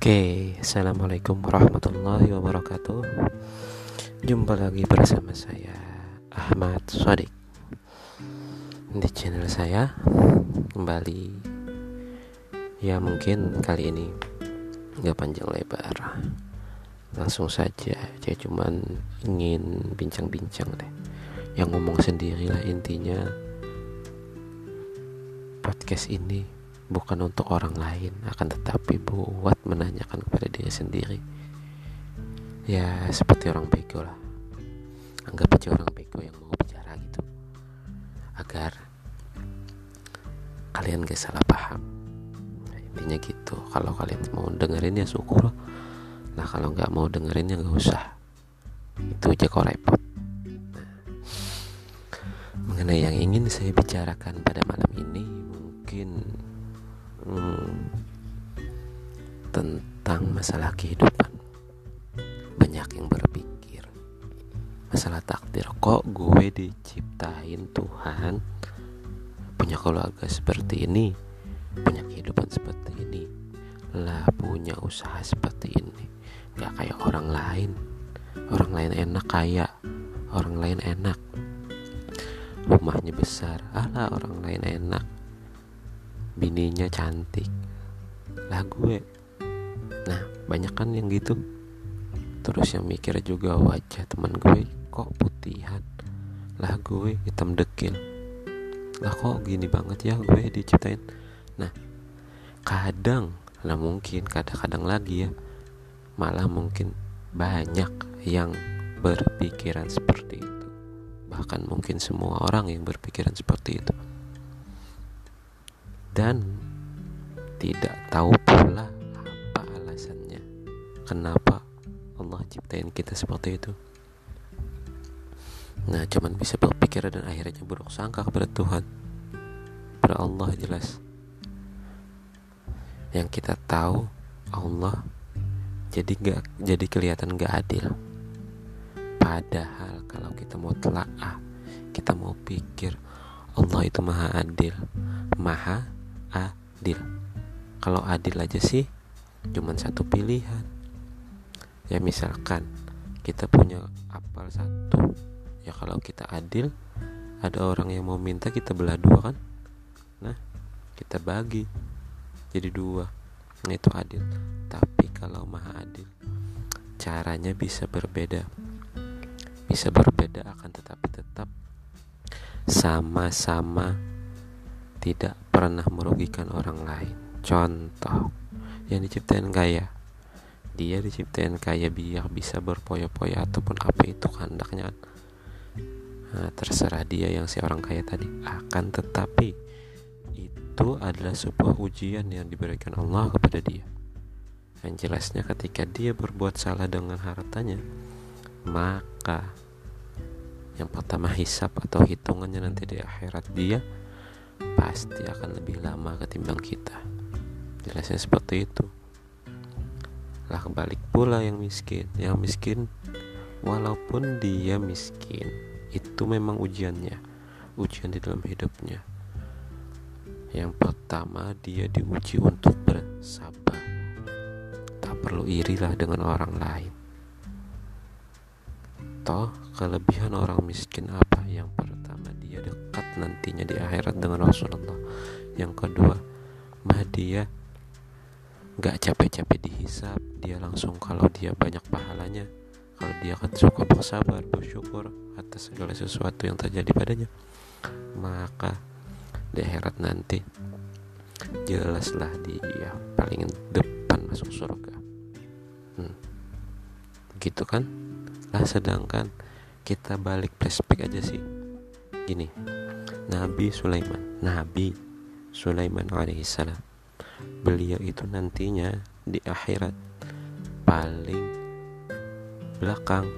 Oke, Assalamualaikum warahmatullahi wabarakatuh. Jumpa lagi bersama saya Ahmad Swadik di channel saya kembali. Ya mungkin kali ini gak panjang lebar, langsung saja. Saya cuman ingin bincang-bincang deh, yang ngomong sendirilah intinya. Podcast ini bukan untuk orang lain, akan tetapi buat menanyakan kepada diri sendiri. Ya seperti orang bego lah, anggap aja orang bego yang mau bicara gitu, agar kalian gak salah paham. Nah, intinya gitu. Kalau kalian mau dengerin ya syukur, nah kalau gak mau dengerin ya gak usah, itu aja kok repot. Nah, mengenai yang ingin saya bicarakan pada malam ini mungkin tentang masalah kehidupan. Banyak yang berpikir masalah takdir, kok gue diciptain Tuhan punya keluarga seperti ini, punya kehidupan seperti ini lah, punya usaha seperti ini, gak kayak orang lain. Orang lain enak kaya, orang lain enak rumahnya besar, alah orang lain enak bininya cantik lah gue. Nah banyak kan yang gitu. Terus yang mikir juga, wajah teman gue kok putihan, lah gue hitam dekil, lah kok gini banget ya gue diciptain. Nah kadang lah mungkin kadang-kadang lagi ya, malah mungkin banyak yang berpikiran seperti itu, bahkan mungkin semua orang yang berpikiran seperti itu. Dan tidak tahu pula apa alasannya, kenapa Allah ciptain kita seperti itu. Nah cuman bisa berpikir dan akhirnya buruk sangka kepada Tuhan, kepada Allah. Jelas yang kita tahu Allah jadi kelihatan gak adil. Padahal kalau kita mau telaah, kita mau pikir, Allah itu maha adil, maha adil. Kalau adil aja sih cuman satu pilihan. Ya misalkan kita punya apel satu, ya kalau kita adil, ada orang yang mau minta, kita belah dua kan, nah kita bagi jadi dua. Nah itu adil. Tapi kalau maha adil, caranya bisa berbeda. Bisa berbeda akan tetapi tetap sama-sama tidak pernah merugikan orang lain. Contoh, yang diciptain kaya, dia diciptain kaya biar bisa berpoya-poya ataupun apa itu kehendaknya. Nah, terserah dia yang si orang kaya tadi. Akan tetapi itu adalah sebuah ujian yang diberikan Allah kepada dia. Yang jelasnya ketika dia berbuat salah dengan hartanya, maka yang pertama hisab atau hitungannya nanti di akhirat dia pasti akan lebih lama ketimbang kita. Jelasnya seperti itu lah. Kebalik pula yang miskin. Yang miskin walaupun dia miskin, itu memang ujiannya, ujian di dalam hidupnya. Yang pertama dia diuji untuk bersabar. Tak perlu irilah dengan orang lain. Toh kelebihan orang miskin apa? Yang pertama dia dekat nantinya di akhirat dengan Rasulullah. Yang kedua, dia gak capek-capek dihisap. Dia langsung, kalau dia banyak pahalanya, kalau dia kan suka bersabar, bersyukur atas segala sesuatu yang terjadi padanya, maka di akhirat nanti jelaslah dia paling depan masuk surga. Gitu kan. Nah sedangkan kita balik flashback aja sih. Gini, Nabi Sulaiman alaihissalam, beliau itu nantinya di akhirat paling belakang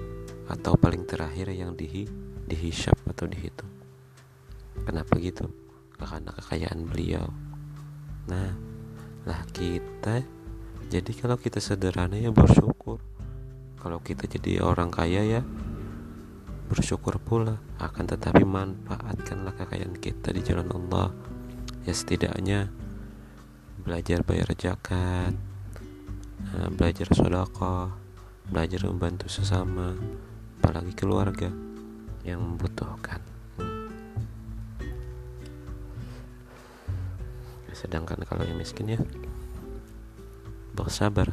atau paling terakhir yang dihisap atau dihitung. Kenapa gitu? Karena kekayaan beliau. Nah lah kita, jadi kalau kita sederhana ya bersyukur, kalau kita jadi orang kaya ya bersyukur pula. Akan tetapi manfaatkanlah kekayaan kita di jalan Allah. Ya setidaknya belajar bayar zakat, belajar sedekah, belajar membantu sesama, apalagi keluarga yang membutuhkan. Sedangkan kalau yang miskin ya bersabar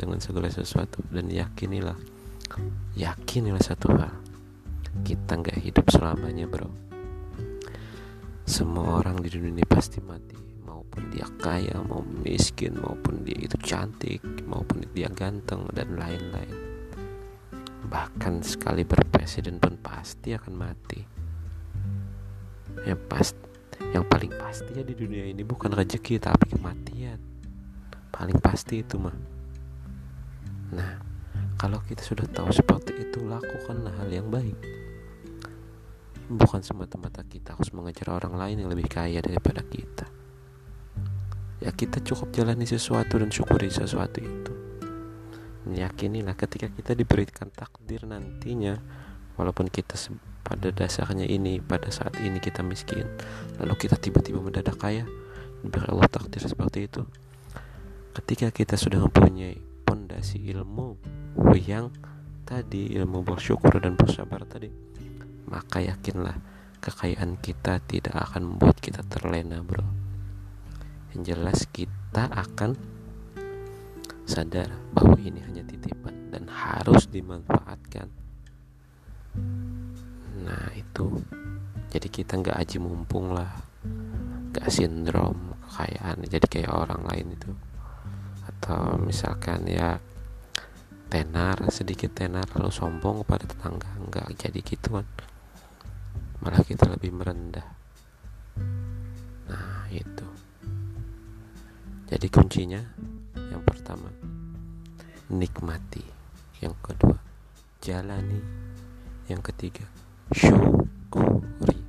dengan segala sesuatu, dan yakinilah satu hal, kita gak hidup selamanya, bro. Semua orang di dunia ini pasti mati, maupun dia kaya, maupun miskin, maupun dia itu cantik, maupun dia ganteng, dan lain-lain. Bahkan sekali berpresiden pun pasti akan mati. Yang paling pasti ya di dunia ini bukan rezeki, tapi kematian. Paling pasti itu mah. Nah, kalau kita sudah tahu seperti itu, lakukanlah hal yang baik. Bukan semata-mata kita harus mengejar orang lain yang lebih kaya daripada kita. Ya, kita cukup jalani sesuatu dan syukuri sesuatu itu. Yakinilah ketika kita diberikan takdir nantinya, walaupun kita pada dasarnya pada saat ini kita miskin, lalu kita tiba-tiba mendadak kaya, diberi Allah takdir seperti itu. Ketika kita sudah mempunyai pondasi ilmu yang tadi, ilmu bersyukur dan bersabar tadi, maka yakinlah kekayaan kita tidak akan membuat kita terlena, bro. Yang jelas kita akan sadar bahwa ini hanya titipan dan harus dimanfaatkan. Nah itu, jadi kita gak aji mumpung lah, gak sindrom kekayaan jadi kayak orang lain itu. Atau misalkan ya sedikit tenar lalu sombong kepada tetangga, gak jadi gitu kan, malah kita lebih merendah. Nah itu, jadi kuncinya yang pertama nikmati, yang kedua jalani, yang ketiga syukuri.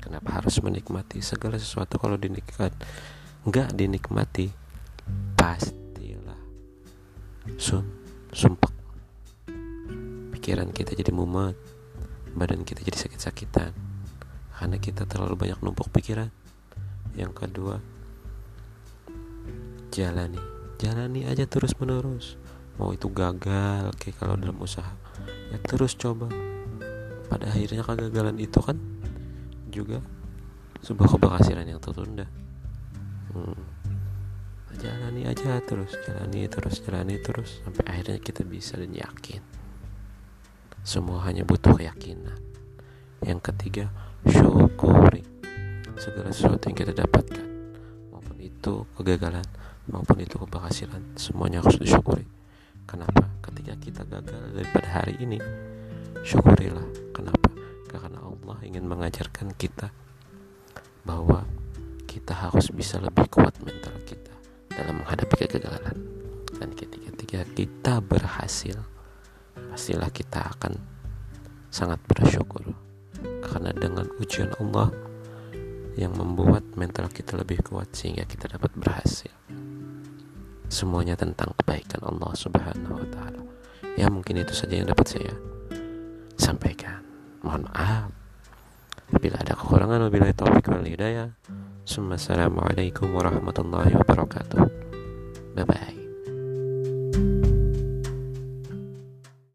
Kenapa harus menikmati segala sesuatu? Kalau nggak dinikmati pastilah sumpek, pikiran kita jadi mumet, badan kita jadi sakit-sakitan karena kita terlalu banyak numpuk pikiran. Yang kedua, jalani aja terus menerus, mau itu gagal kayak kalau dalam usaha ya terus coba, pada akhirnya kegagalan itu kan juga sebuah keberhasilan yang tertunda. Jalani aja terus, jalani terus sampai akhirnya kita bisa dan yakin. Semua hanya butuh keyakinan. Yang ketiga, syukuri segala sesuatu yang kita dapatkan, maupun itu kegagalan, maupun itu keberhasilan, semuanya harus disyukuri. Kenapa? Ketika kita gagal daripada hari ini, syukurilah. Kenapa? Karena Allah ingin mengajarkan kita bahwa kita harus bisa lebih kuat mental kita dalam menghadapi kegagalan. Dan ketika kita berhasil, pastilah kita akan sangat bersyukur, karena dengan ujian Allah yang membuat mental kita lebih kuat sehingga kita dapat berhasil. Semuanya tentang kebaikan Allah SWT. Ya mungkin itu saja yang dapat saya sampaikan. Mohon maaf bila ada kekurangan. Wabillahi taufiq wal hidayah. Assalamualaikum warahmatullahi wabarakatuh. Bye bye.